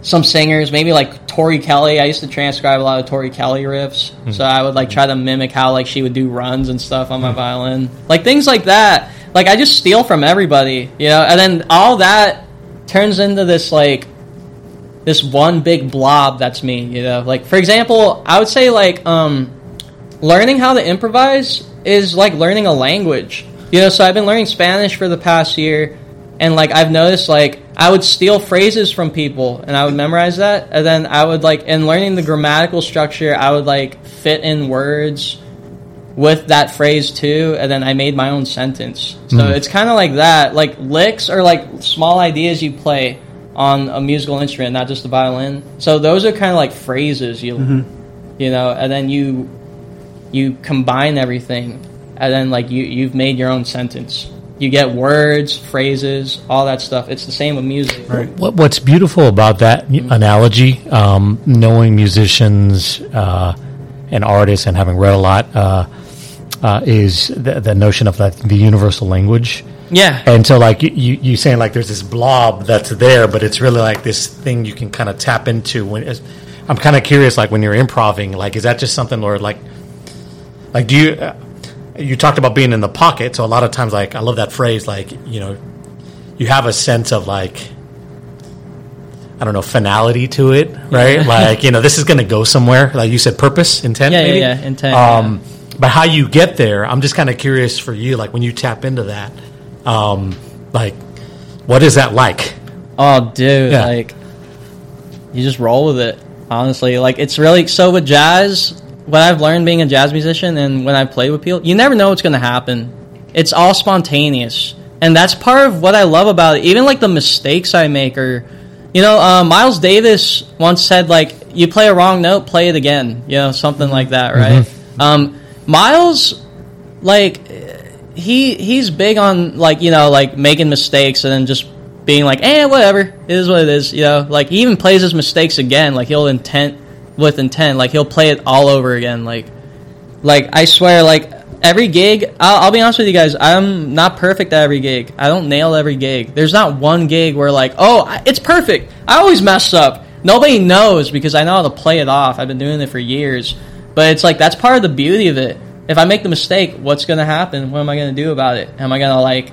some singers, maybe like Tori Kelly. I used to transcribe a lot of Tori Kelly riffs, mm-hmm. so I would, like, try to mimic how, like, she would do runs and stuff on my mm-hmm. violin. Like, things like that. Like, I just steal from everybody, you know? And then all that turns into this, like, this one big blob that's me, you know? Like, for example, I would say, like, um... learning how to improvise is like learning a language. You know, so I've been learning Spanish for the past year, and like I've noticed like I would steal phrases from people and I would memorize that, and then I would like in learning the grammatical structure, I would like fit in words with that phrase too, and then I made my own sentence. So mm. it's kind of like that. Like licks are like small ideas you play on a musical instrument, not just the violin. So those are kind of like phrases you mm-hmm. you know, and then you you combine everything, and then like you, you've made your own sentence. You get words, phrases, all that stuff. It's the same with music. Right? What, what's beautiful about that mm-hmm. analogy, um, knowing musicians uh, and artists and having read a lot, uh, uh, is the, the notion of like, the universal language. Yeah. And so, like, you, you, you saying, like, there's this blob that's there, but it's really, like, this thing you can kind of tap into. When it's, I'm kind of curious, like, when you're improvising, like, is that just something, Lord, like, like, do you, uh, you talked about being in the pocket, so a lot of times, like, I love that phrase, like, you know, you have a sense of, like, I don't know, finality to it, right? Like, you know, this is going to go somewhere. Like you said, purpose, intent, yeah, maybe? Yeah, yeah, intent, um, yeah. But how you get there, I'm just kind of curious for you, like when you tap into that, um, like what is that like? Oh, dude, yeah. Like you just roll with it, honestly. Like it's really, so with jazz, what I've learned being a jazz musician and when I play with people, you never know what's going to happen. It's all spontaneous. And that's part of what I love about it. Even like the mistakes I make are, you know, uh, Miles Davis once said, like, you play a wrong note, play it again. You know, something like that, right? Mm-hmm. Um, Miles, like, he he's big on, like, you know, like, making mistakes and then just being like, eh, whatever. It is what it is, you know? Like, he even plays his mistakes again. Like, he'll intent with intent. Like, he'll play it all over again. Like, like I swear, like, every gig, I'll, I'll be honest with you guys, I'm not perfect at every gig. I don't nail every gig. There's not one gig where, like, oh, it's perfect. I always mess up. Nobody knows because I know how to play it off. I've been doing it for years. But it's like, that's part of the beauty of it. If I make the mistake, what's going to happen? What am I going to do about it? Am I going to, like,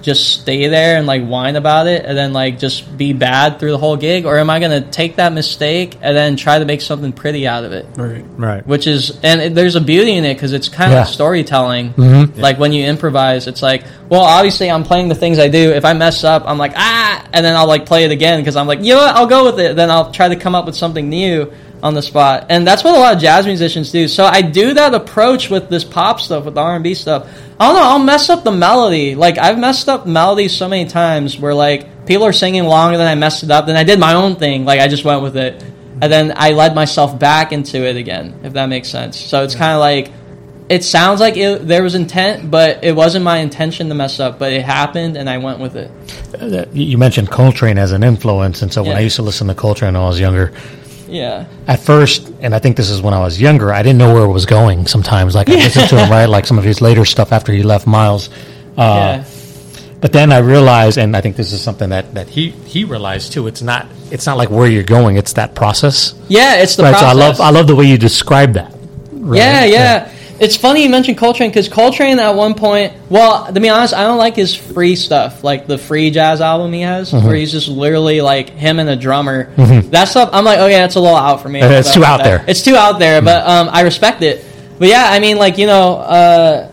just stay there and, like, whine about it and then, like, just be bad through the whole gig? Or am I going to take that mistake and then try to make something pretty out of it? Right, right. Which is, and it, there's a beauty in it because it's kind yeah. of storytelling. Mm-hmm. Yeah. Like, when you improvise, it's like, well, obviously I'm playing the things I do. If I mess up, I'm like, ah, and then I'll, like, play it again because I'm like, you know what, I'll go with it. Then I'll try to come up with something new on the spot. And that's what a lot of jazz musicians do. So I do that approach with this pop stuff, with the R and B stuff. I don't know, I'll mess up the melody. Like, I've messed up melodies so many times where, like, people are singing longer than I messed it up. Then I did my own thing. Like, I just went with it. And then I led myself back into it again, if that makes sense. So it's kind of like, it sounds like it, there was intent, but it wasn't my intention to mess up. But it happened, and I went with it. You mentioned Coltrane as an influence. And so when yeah. I used to listen to Coltrane when I was younger, yeah. At first, and I think this is when I was younger, I didn't know where it was going sometimes. Like, I listened to him, right? Like, some of his later stuff after he left Miles. Uh, yeah. But then I realized, and I think this is something that, that he, he realized, too, it's not it's not like where you're going. It's that process. Yeah, it's the right? process. So I love, I love the way you describe that. Right? Yeah, yeah. So, it's funny you mentioned Coltrane, because Coltrane at one point, well, to be honest, I don't like his free stuff, like the free jazz album he has, mm-hmm. where he's just literally like him and a drummer. Mm-hmm. That stuff, I'm like, oh yeah, that's a little out for me. It's too out there. It's too out there, but um, I respect it. But yeah, I mean, like, you know. Uh,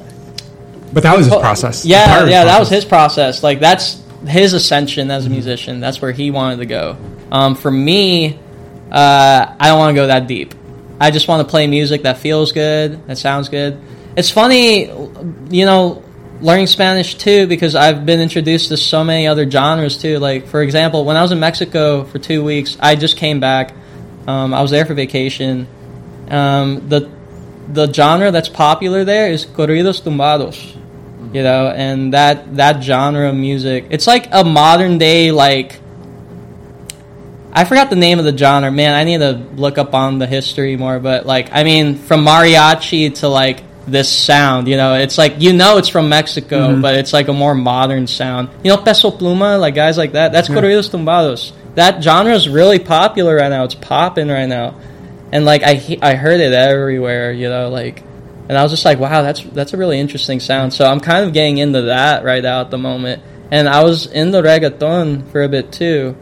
but that was his process. Yeah, yeah, that was his process. Like, that's his ascension as a musician. That's where he wanted to go. Um, for me, uh, I don't want to go that deep. I just want to play music that feels good, that sounds good. It's funny, you know, learning Spanish, too, because I've been introduced to so many other genres, too. Like, for example, when I was in Mexico for two weeks, I just came back. Um, I was there for vacation. Um, the the genre that's popular there is corridos tumbados, you know, and that, that genre of music. It's like a modern-day, like, I forgot the name of the genre. Man, I need to look up on the history more. But, like, I mean, from mariachi to, like, this sound, you know. It's like, you know it's from Mexico, mm-hmm. but it's, like, a more modern sound. You know, Peso Pluma, like, guys like that. That's yeah. corridos tumbados. That genre is really popular right now. It's popping right now. And, like, I he- I heard it everywhere, you know, like. And I was just like, wow, that's, that's a really interesting sound. So I'm kind of getting into that right now at the moment. And I was into reggaeton for a bit, too.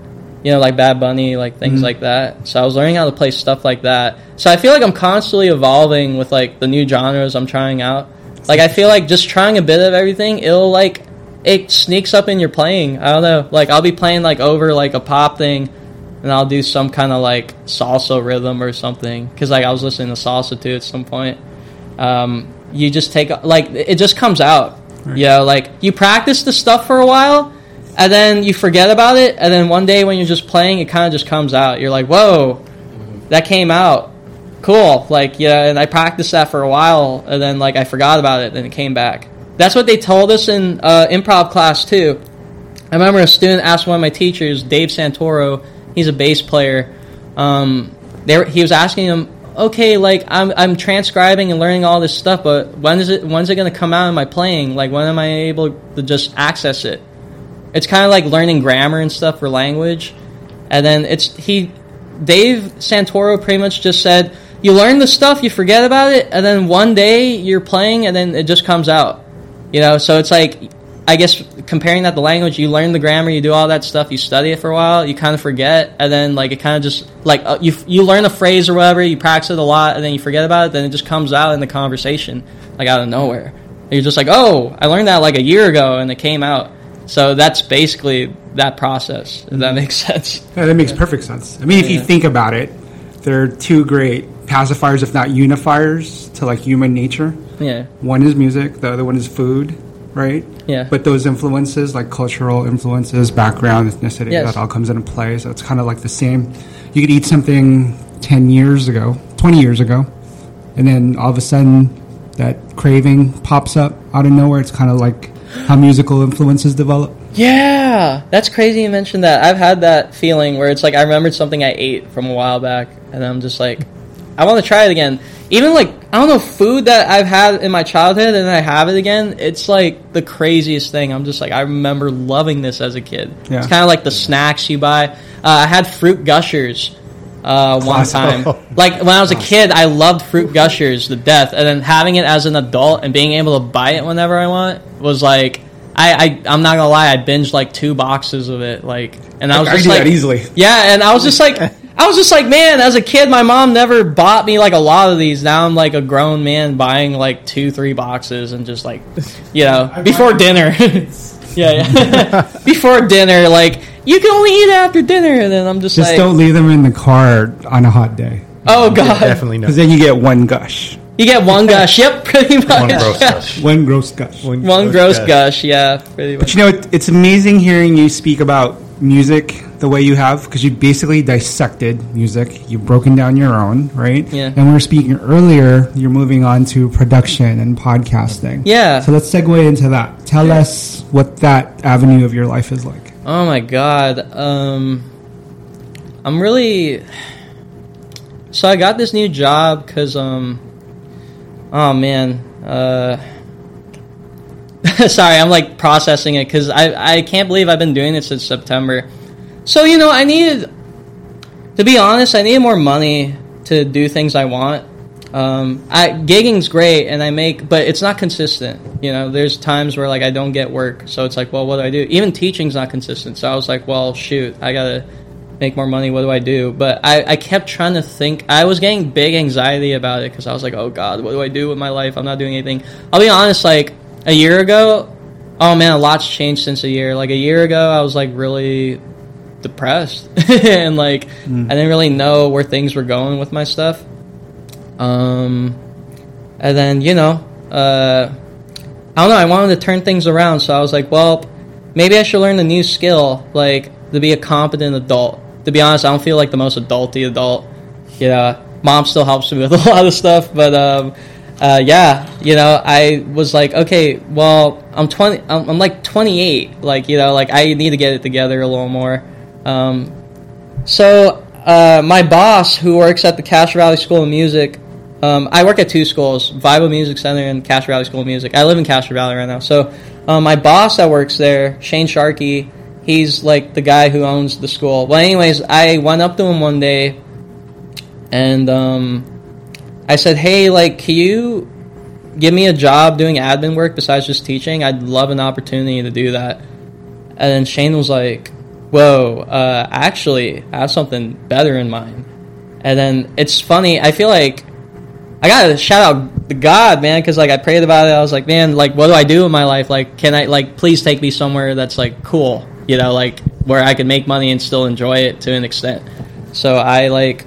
You know, like Bad Bunny, like things mm-hmm. like that. So I was learning how to play stuff like that. So I feel like I'm constantly evolving with, like, the new genres I'm trying out. Like, I feel like just trying a bit of everything, it'll, like, it sneaks up in your playing. I don't know. Like, I'll be playing, like, over, like, a pop thing, and I'll do some kind of, like, salsa rhythm or something. Because, like, I was listening to salsa, too, at some point. Um, you just take, like, it just comes out. Right. You know, like, you practice the stuff for a while, and then you forget about it, and then one day when you're just playing, it kind of just comes out. You're like, whoa, that came out. Cool. Like, yeah, and I practiced that for a while, and then, like, I forgot about it, and it came back. That's what they told us in uh, improv class, too. I remember a student asked one of my teachers, Dave Santoro, he's a bass player. Um, they were, he was asking him, okay, like I'm I'm transcribing and learning all this stuff, but when is it when's it gonna come out in my playing? Like, when am I able to just access it? It's kind of like learning grammar and stuff for language, and then it's he, Dave Santoro pretty much just said, you learn the stuff, you forget about it, and then one day you're playing, and then it just comes out, you know. So it's like, I guess comparing that to language, you learn the grammar, you do all that stuff, you study it for a while, you kind of forget, and then like it kind of just like uh, you you learn a phrase or whatever, you practice it a lot, and then you forget about it, then it just comes out in the conversation, like out of nowhere. And you're just like, oh, I learned that like a year ago, and it came out. So that's basically that process. If that makes sense. Yeah, that makes perfect sense. I mean, if yeah. you think about it, there are two great pacifiers, if not unifiers, to like human nature. Yeah. One is music. The other one is food. Right? Yeah. But those influences, like cultural influences, background, ethnicity, yes. that all comes into play. So it's kind of like the same. You could eat something ten years ago, twenty years ago, and then all of a sudden that craving pops up out of nowhere. It's kind of like how musical influences develop. Yeah! That's crazy you mentioned that. I've had that feeling where it's like I remembered something I ate from a while back, and I'm just like, I want to try it again. Even like, I don't know, food that I've had in my childhood and I have it again, it's like the craziest thing. I'm just like, I remember loving this as a kid. Yeah. It's kind of like the snacks you buy. Uh, I had fruit gushers uh, one time. Like when I was a kid, I loved fruit gushers to death. And then having it as an adult and being able to buy it whenever I want was like, I, I I'm not gonna lie, I binged like two boxes of it. Like, and I was I just do like, that easily. Yeah, and I was just like. I was just like, man, as a kid, my mom never bought me, like, a lot of these. Now I'm, like, a grown man buying, like, two, three boxes and just, like, you know, before dinner. yeah, yeah. Before dinner, like, you can only eat after dinner. And then I'm just, just like... Just don't leave them in the car on a hot day. Oh, God. Yeah, definitely not. Because then you get one gush. You get one gush. Yep, pretty much. One gross gush. One gross gush. One, one gross gush. gush, yeah, pretty much. But, you know, it, it's amazing hearing you speak about music the way you have, because you basically dissected music. You've broken down your own, right? Yeah. And we were speaking earlier, you're moving on to production and podcasting. Yeah. So let's segue into that. Tell yeah. us what that avenue of your life is like. Oh, my God. Um, I'm really... So I got this new job because... Um... Oh, man. Uh... Sorry, I'm, like, processing it, because I, I can't believe I've been doing this since September. So, you know, I needed, to be honest, I needed more money to do things I want. Um, I, gigging's great, and I make, but it's not consistent. You know, there's times where, like, I don't get work, so it's like, well, what do I do? Even teaching's not consistent, so I was like, well, shoot, I gotta make more money, what do I do? But I, I kept trying to think, I was getting big anxiety about it, because I was like, oh, God, what do I do with my life? I'm not doing anything. I'll be honest, like, a year ago, oh man, a lot's changed since a year. Like a year ago, I was like really depressed and like mm. I didn't really know where things were going with my stuff. Um, and then you know, uh, I don't know. I wanted to turn things around, so I was like, well, maybe I should learn a new skill, like to be a competent adult. To be honest, I don't feel like the most adulty adult. You know, mom still helps me with a lot of stuff, but. Um, Uh, yeah, you know, I was like, okay, well, I'm twenty, I'm, I'm like twenty-eight, like, you know, like, I need to get it together a little more. Um, so, uh, my boss, who works at the Castro Valley School of Music, um, I work at two schools, Vibo Music Center and Castro Valley School of Music. I live in Castro Valley right now, so, um, my boss that works there, Shane Sharkey, he's, like, the guy who owns the school. Well, anyways, I went up to him one day, and, um... I said, hey, like, can you give me a job doing admin work besides just teaching? I'd love an opportunity to do that. And then Shane was like, whoa, uh, actually, I have something better in mind. And then it's funny. I feel like I got to shout out to God, man, because, like, I prayed about it. I was like, man, like, what do I do in my life? Like, can I, like, please take me somewhere that's, like, cool, you know, like, where I can make money and still enjoy it to an extent. So I, like...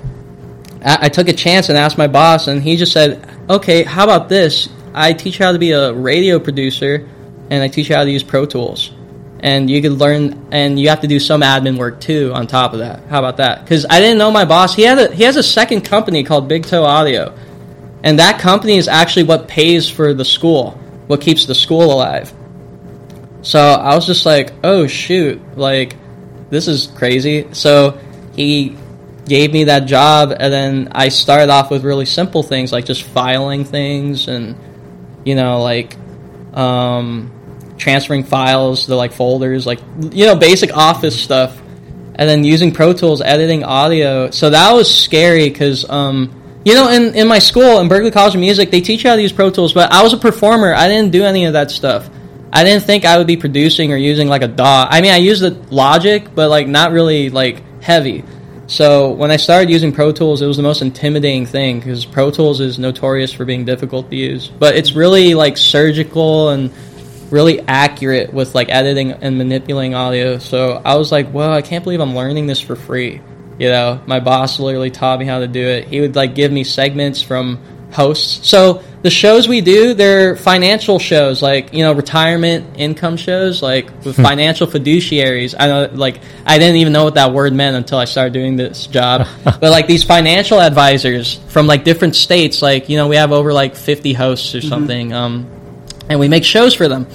I took a chance and asked my boss, and he just said, okay, how about this? I teach you how to be a radio producer, and I teach you how to use Pro Tools. And you could learn, and you have to do some admin work, too, on top of that. How about that? Because I didn't know my boss. He had a, he has a second company called Big Toe Audio, and that company is actually what pays for the school, what keeps the school alive. So I was just like, oh, shoot, like, this is crazy. So he... gave me that job, and then I started off with really simple things, like just filing things and, you know, like um, transferring files to, like, folders, like, you know, basic office stuff, and then using Pro Tools, editing audio. So that was scary because, um, you know, in, in my school, in Berkeley College of Music, they teach you how to use Pro Tools, but I was a performer. I didn't do any of that stuff. I didn't think I would be producing or using, like, a D A W. I mean, I used the Logic, but, like, not really, like, heavy. So when I started using Pro Tools, it was the most intimidating thing because Pro Tools is notorious for being difficult to use. But it's really, like, surgical and really accurate with, like, editing and manipulating audio. So I was like, well, I can't believe I'm learning this for free. You know, my boss literally taught me how to do it. He would, like, give me segments from hosts. So the shows we do, they're financial shows, like, you know, retirement income shows, like, with financial fiduciaries. I know, like, I didn't even know what that word meant until I started doing this job. But, like, these financial advisors from, like, different states, like, you know, we have over, like, fifty hosts or something, mm-hmm. um, and we make shows for them.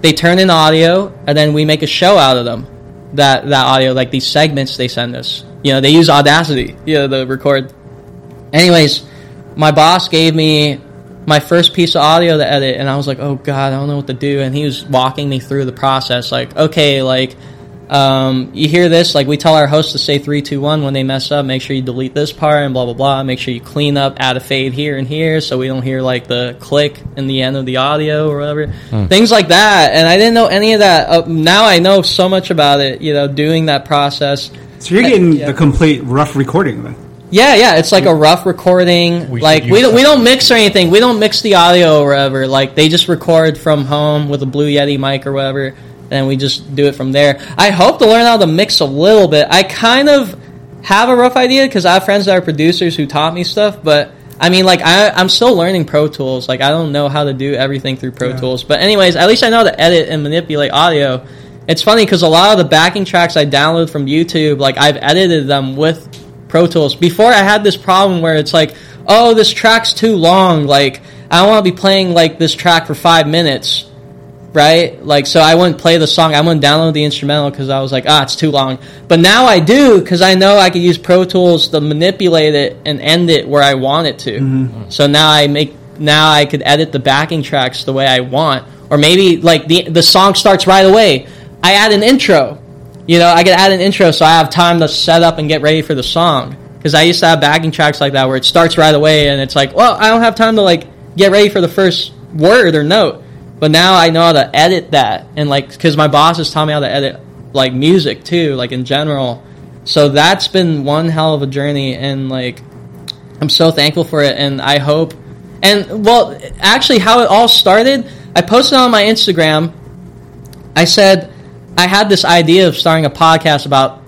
They turn in audio, and then we make a show out of them. That that audio, like, these segments they send us. You know, they use Audacity, you know, to record. Anyways, my boss gave me my first piece of audio to edit, and I was like, oh, God, I don't know what to do. And he was walking me through the process, like, okay, like, um, you hear this? Like, we tell our hosts to say three, two, one when they mess up. Make sure you delete this part and blah, blah, blah. Make sure you clean up, add a fade here and here so we don't hear, like, the click in the end of the audio or whatever. Mm. Things like that. And I didn't know any of that. Uh, now I know so much about it, you know, doing that process. So you're getting I, yeah. the complete rough recording then? Yeah, yeah, it's like a rough recording. We like we don't, we don't mix or anything. We don't mix the audio or whatever. Like, they just record from home with a Blue Yeti mic or whatever, and we just do it from there. I hope to learn how to mix a little bit. I kind of have a rough idea because I have friends that are producers who taught me stuff. But I mean, like, I, I'm still learning Pro Tools. Like, I don't know how to do everything through Pro yeah. Tools. But anyways, at least I know how to edit and manipulate audio. It's funny because a lot of the backing tracks I download from YouTube, like, I've edited them with Pro Tools. Before, I had this problem where it's like, oh, this track's too long, like, I don't want to be playing, like, this track for five minutes, right? Like, so I wouldn't play the song, I wouldn't download the instrumental because I was like, ah, it's too long. But now I do, because I know I can use Pro Tools to manipulate it and end it where I want it to. Mm-hmm. So now I make now I could edit the backing tracks the way I want, or maybe, like, the the song starts right away, I add an intro. You know, I could add an intro so I have time to set up and get ready for the song. Because I used to have backing tracks like that where it starts right away and it's like, well, I don't have time to, like, get ready for the first word or note. But now I know how to edit that. And, like, because my boss has taught me how to edit, like, music too, like, in general. So that's been one hell of a journey. And, like, I'm so thankful for it. And I hope. And, well, actually, how it all started, I posted on my Instagram. I said, I had this idea of starting a podcast about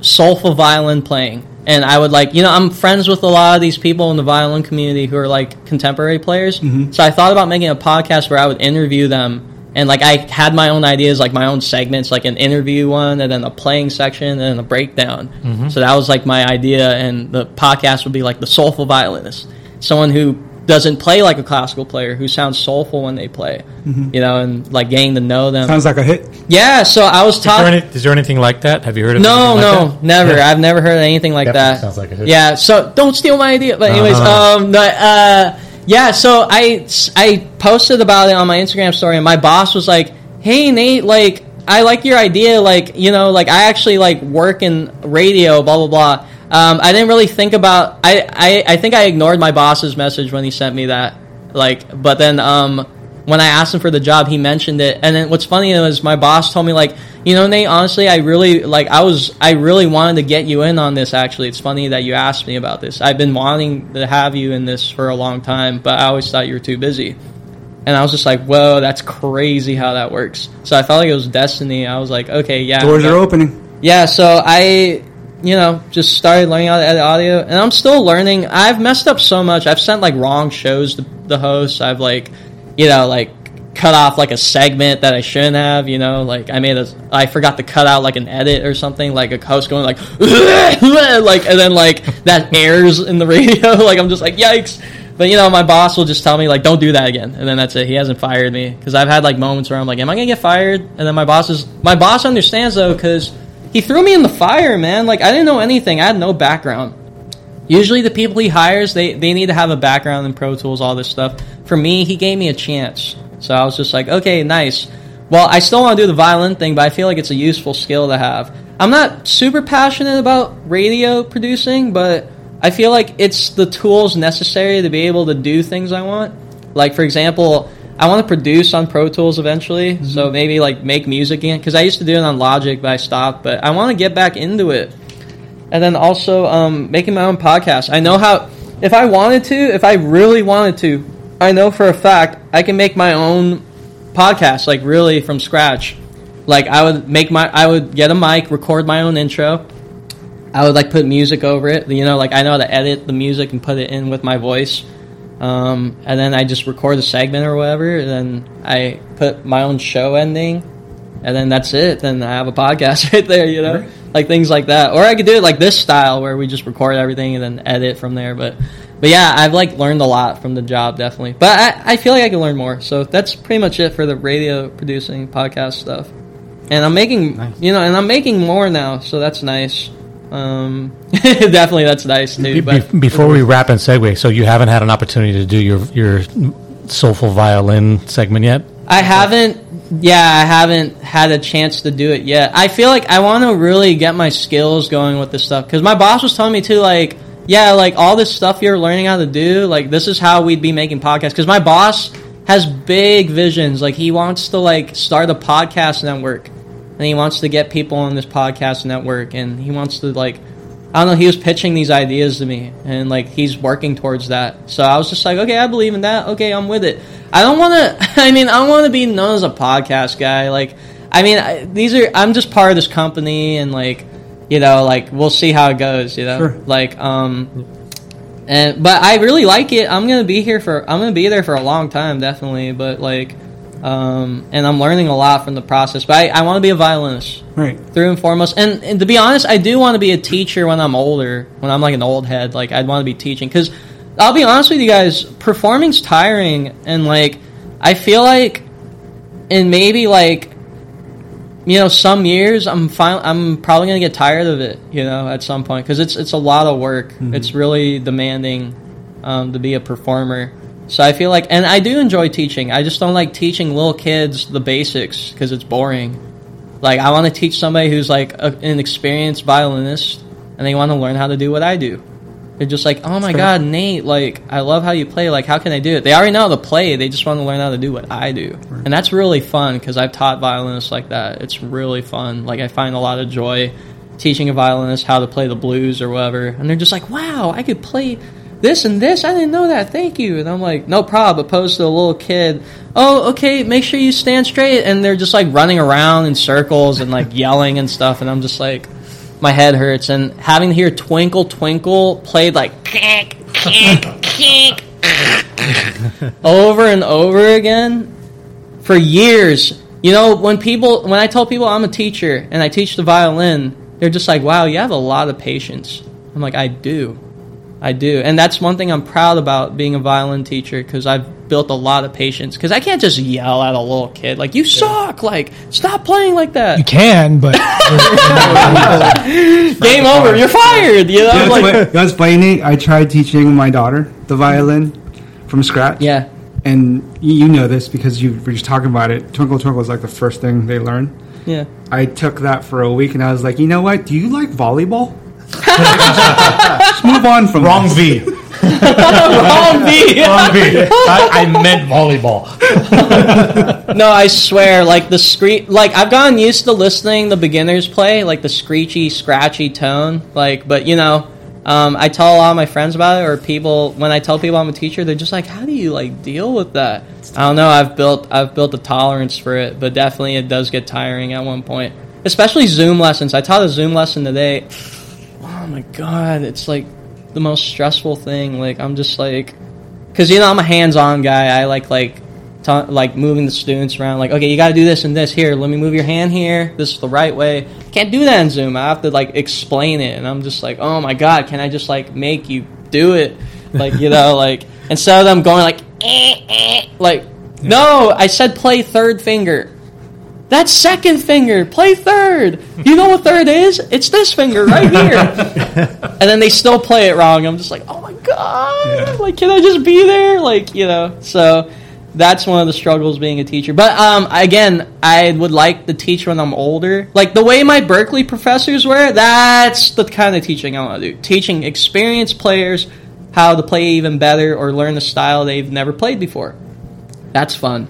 soulful violin playing. And I would, like, you know, I'm friends with a lot of these people in the violin community who are, like, contemporary players. Mm-hmm. So I thought about making a podcast where I would interview them. And, like, I had my own ideas, like, my own segments, like an interview one and then a playing section and then a breakdown. Mm-hmm. So that was, like, my idea. And the podcast would be, like, the soulful violinist. Someone who doesn't play like a classical player, who sounds soulful when they play, mm-hmm. you know, and, like, getting to know them. Sounds like a hit. Yeah, so I was talking. Is, is there anything like that? Have you heard of no, anything like no, that? never. Yeah. I've never heard of anything like Definitely that. Sounds like a hit. Yeah, so don't steal my idea. But anyways, uh-huh. um, but, uh, yeah, so I, I posted about it on my Instagram story, and my boss was like, hey, Nate, like, I like your idea. Like, you know, like, I actually, like, work in radio, blah, blah, blah. Um, I didn't really think about. I, I, I think I ignored my boss's message when he sent me that. Like, but then um, when I asked him for the job, he mentioned it. And then what's funny is my boss told me, like, you know, Nate, honestly, I really like. I was I really wanted to get you in on this. Actually, it's funny that you asked me about this. I've been wanting to have you in this for a long time, but I always thought you were too busy. And I was just like, whoa, that's crazy how that works. So I felt like it was destiny. I was like, okay, yeah, doors are opening. Yeah, so I. You know, just started learning how to edit audio, and I'm still learning. I've messed up so much. I've sent, like, wrong shows to the hosts. I've, like, you know, like, cut off, like, a segment that I shouldn't have, you know, like, I made a, I forgot to cut out, like, an edit or something, like, a host going, like, like, and then, like, that airs in the radio, like, I'm just like, yikes. But, you know, my boss will just tell me, like, don't do that again, and then that's it. He hasn't fired me, because I've had, like, moments where I'm like, am I going to get fired? And then my boss is, my boss understands, though, because he threw me in the fire, man. Like, I didn't know anything. I had no background. Usually the people he hires, they, they need to have a background in Pro Tools, all this stuff. For me, he gave me a chance. So I was just like, okay, nice. Well, I still want to do the violin thing, but I feel like it's a useful skill to have. I'm not super passionate about radio producing, but I feel like it's the tools necessary to be able to do things I want. Like, for example, I want to produce on Pro Tools eventually, mm-hmm. so maybe, like, make music again. Because I used to do it on Logic, but I stopped. But I want to get back into it. And then also um, making my own podcast. I know how, if I wanted to, if I really wanted to, I know for a fact I can make my own podcast, like, really from scratch. Like, I would make my, I would get a mic, record my own intro. I would, like, put music over it. You know, like, I know how to edit the music and put it in with my voice. Um, and then I just record a segment or whatever, and then I put my own show ending, and then that's it. Then I have a podcast right there, you know, right. Like things like that. Or I could do it like this style where we just record everything and then edit from there. But, but yeah, I've like learned a lot from the job, definitely. But I, I feel like I can learn more. So that's pretty much it for the radio producing podcast stuff. And I'm making, nice. you know, and I'm making more now, so that's nice. Um, definitely, that's nice, dude. Be- but before we wrap and segue, so you haven't had an opportunity to do your your soulful violin segment yet? I haven't. Yeah, I haven't had a chance to do it yet. I feel like I want to really get my skills going with this stuff because my boss was telling me too, like, yeah, like all this stuff you're learning how to do, like this is how we'd be making podcasts. Because my boss has big visions. Like he wants to like start a podcast network. And he wants to get people on this podcast network, and he wants to, like, I don't know, he was pitching these ideas to me, and, like, he's working towards that. So I was just like, okay, I believe in that. Okay, I'm with it. I don't want to, I mean, I don't want to be known as a podcast guy. Like, I mean, I, these are, I'm just part of this company, and, like, you know, like, we'll see how it goes, you know? Sure. Like, um, and, but I really like it. I'm going to be here for, I'm going to be there for a long time, definitely, but, like, Um, and I'm learning a lot from the process. But I, I want to be a violinist, right, through and foremost. And, and to be honest, I do want to be a teacher when I'm older, when I'm like an old head. Like, I'd want to be teaching. Because I'll be honest with you guys, performing's tiring. And, like, I feel like in maybe, like, you know, some years, I'm fine, I'm probably going to get tired of it, you know, at some point. Because it's, it's a lot of work. Mm-hmm. It's really demanding um, to be a performer. So I feel like, and I do enjoy teaching. I just don't like teaching little kids the basics because it's boring. Like, I want to teach somebody who's like a, an experienced violinist, and they want to learn how to do what I do. They're just like, oh my God, Nate, like, I love how you play. Like, how can I do it? They already know how to play. They just want to learn how to do what I do. Right. And that's really fun because I've taught violinists like that. It's really fun. Like, I find a lot of joy teaching a violinist how to play the blues or whatever. And they're just like, wow, I could play this and this, I didn't know that, thank you. And I'm like, no problem, opposed to a little kid, oh, okay, make sure you stand straight. And they're just, like, running around in circles and, like, yelling and stuff. And I'm just like, my head hurts. And having to hear Twinkle, Twinkle played, like, kink, kink, kink, over and over again for years. You know, when people, when I tell people I'm a teacher and I teach the violin, they're just like, wow, you have a lot of patience. I'm like, I do. I do, and that's one thing I'm proud about being a violin teacher because I've built a lot of patience because I can't just yell at a little kid, like, you suck, like, stop playing like that. You can, but... Game over, you're fired, you know? Yeah, like, funny. You know what's funny, Nate? I tried teaching my daughter the violin from scratch. Yeah. And you know this because you were just talking about it. Twinkle Twinkle is like the first thing they learn. Yeah. I took that for a week, and I was like, you know what? Do you like volleyball? Just move on from wrong this. V. Wrong V. Wrong V. I, I meant volleyball. No, I swear, like the scree- like I've gotten used to listening the beginners play, like the screechy, scratchy tone. Like, but you know, um, I tell a lot of my friends about it, or people when I tell people I'm a teacher, they're just like, "How do you like deal with that?" I don't know. I've built I've built a tolerance for it, but definitely it does get tiring at one point, especially Zoom lessons. I taught a Zoom lesson today. Oh my God, it's like the most stressful thing. Like, I'm just like, because you know I'm a hands-on guy. I like like ta- like moving the students around. Like, okay, you got to do this and this. Here, let me move your hand here. This is the right way. Can't do that in Zoom. I have to like explain it, and I'm just like, oh my God, can I just like make you do it? Like, you know, like instead of them going like, eh, eh, like, no, I said play third finger. That second finger, play third. You know what third is? It's this finger right here. And then they still play it wrong. I'm just like, oh my God. Yeah. Like, can I just be there? Like, you know, so that's one of the struggles being a teacher. But um, again, I would like to teach when I'm older. Like the way my Berkeley professors were, that's the kind of teaching I want to do. Teaching experienced players how to play even better or learn a style they've never played before. That's fun.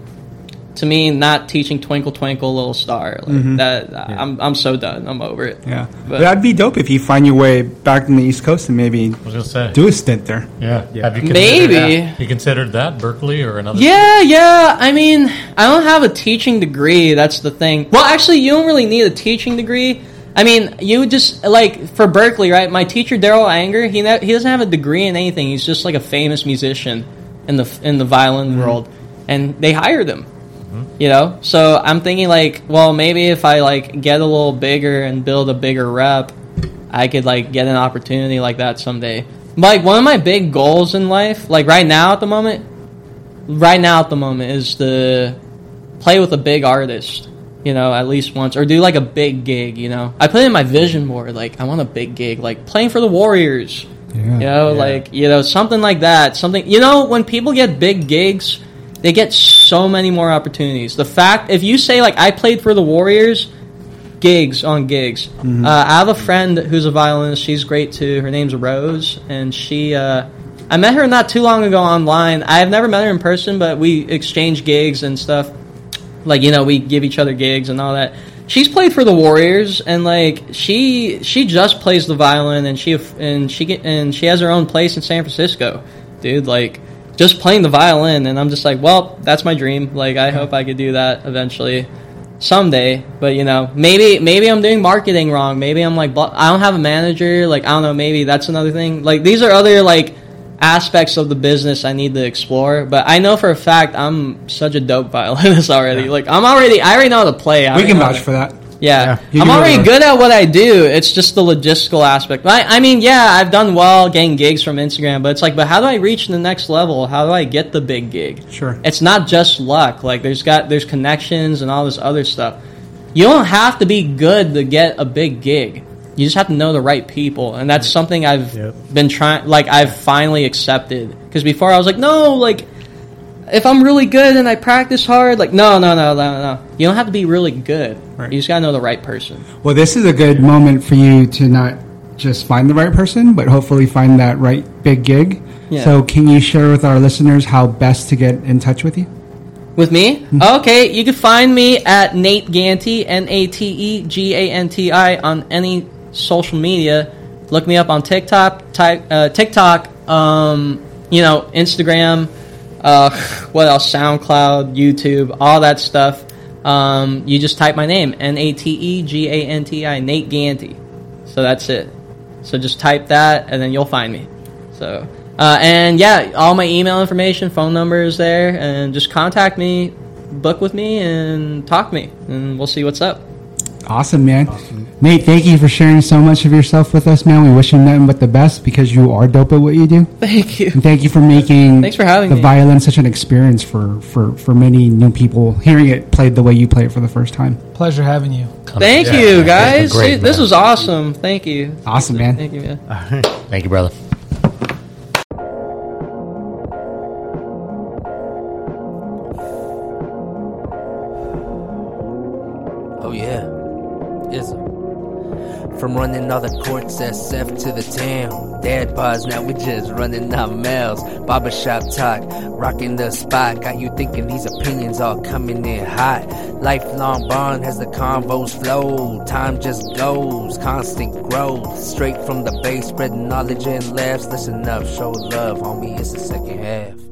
To me, not teaching Twinkle Twinkle Little Star. Like, mm-hmm. that, yeah. I'm I'm so done. I'm over it. Yeah, but that'd be dope if you find your way back in the East Coast and maybe do a stint there. Yeah, yeah. Have you maybe that? You considered that Berkeley or another? Yeah, school? yeah. I mean, I don't have a teaching degree. That's the thing. Well, actually, you don't really need a teaching degree. I mean, you just like for Berkeley, right? My teacher Daryl Anger, he ne- he doesn't have a degree in anything. He's just like a famous musician in the in the violin mm-hmm. world, and they hired him. You know, so I'm thinking like, well, maybe if I like get a little bigger and build a bigger rep, I could like get an opportunity like that someday. Like one of my big goals in life, like right now at the moment, right now at the moment is to play with a big artist, you know, at least once or do like a big gig, you know. I put in my vision board, like I want a big gig, like playing for the Warriors, yeah, you know, yeah. like, you know, something like that. Something, you know, when people get big gigs, they get so many more opportunities. The fact, if you say, like, I played for the Warriors, gigs on gigs. Mm-hmm. Uh, I have a friend who's a violinist. She's great, too. Her name's Rose, and she, uh, I met her not too long ago online. I've never met her in person, but we exchange gigs and stuff. Like, you know, we give each other gigs and all that. She's played for the Warriors, and, like, she she just plays the violin, and she and she get, and she has her own place in San Francisco. Dude, like... just playing the violin, and I'm just like, well, that's my dream. Like, I hope I could do that eventually, someday. But you know, maybe maybe I'm doing marketing wrong. Maybe I'm like, I don't have a manager. Like, I don't know. Maybe that's another thing. Like, these are other like aspects of the business I need to explore. But I know for a fact I'm such a dope violinist already. Yeah. Like, I'm already, I already know how to play. I we can vouch to, for that. Yeah, yeah I'm already remember. good at what I do. It's just the logistical aspect. I, I mean, yeah, I've done well getting gigs from Instagram, but it's like, but how do I reach the next level? How do I get the big gig? Sure, it's not just luck. Like there's got there's connections and all this other stuff. You don't have to be good to get a big gig. You just have to know the right people, and that's something I've yep. been trying. Like I've finally accepted because before I was like, no, like. If I'm really good and I practice hard, like, no, no, no, no, no. You don't have to be really good. Right. You just got to know the right person. Well, this is a good moment for you to not just find the right person, but hopefully find that right big gig. Yeah. So can you share with our listeners how best to get in touch with you? With me? Mm-hmm. Okay, you can find me at Nate Ganti, N A T E G A N T I, on any social media. Look me up on TikTok, type, uh, TikTok, um, you know, Instagram. Uh, what else? SoundCloud, YouTube, all that stuff. Um, you just type my name, N A T E G A N T I, Nate Ganti. So that's it. So just type that, and then you'll find me. So uh, and yeah, all my email information, phone number is there, and just contact me, book with me, and talk to me, and we'll see what's up. Awesome, man. Awesome. Nate, thank you for sharing so much of yourself with us, man. We wish you nothing but the best because you are dope at what you do. Thank you. And thank you for making Thanks for having the me. violin such an experience for, for, for many new people hearing it played the way you play it for the first time. Pleasure having you. Thank yeah, you, guys. Great, this was awesome. Thank you. Awesome, man. Thank you, man. All right. Thank you, brother. From running all the courts, S F to the town. Dad pause, now we just running our mouths. Barbershop talk, rocking the spot. Got you thinking these opinions all coming in hot. Lifelong bond has the convos flow. Time just goes, constant growth. Straight from the base, spreading knowledge and laughs. Listen up, show love, homie, it's the second half.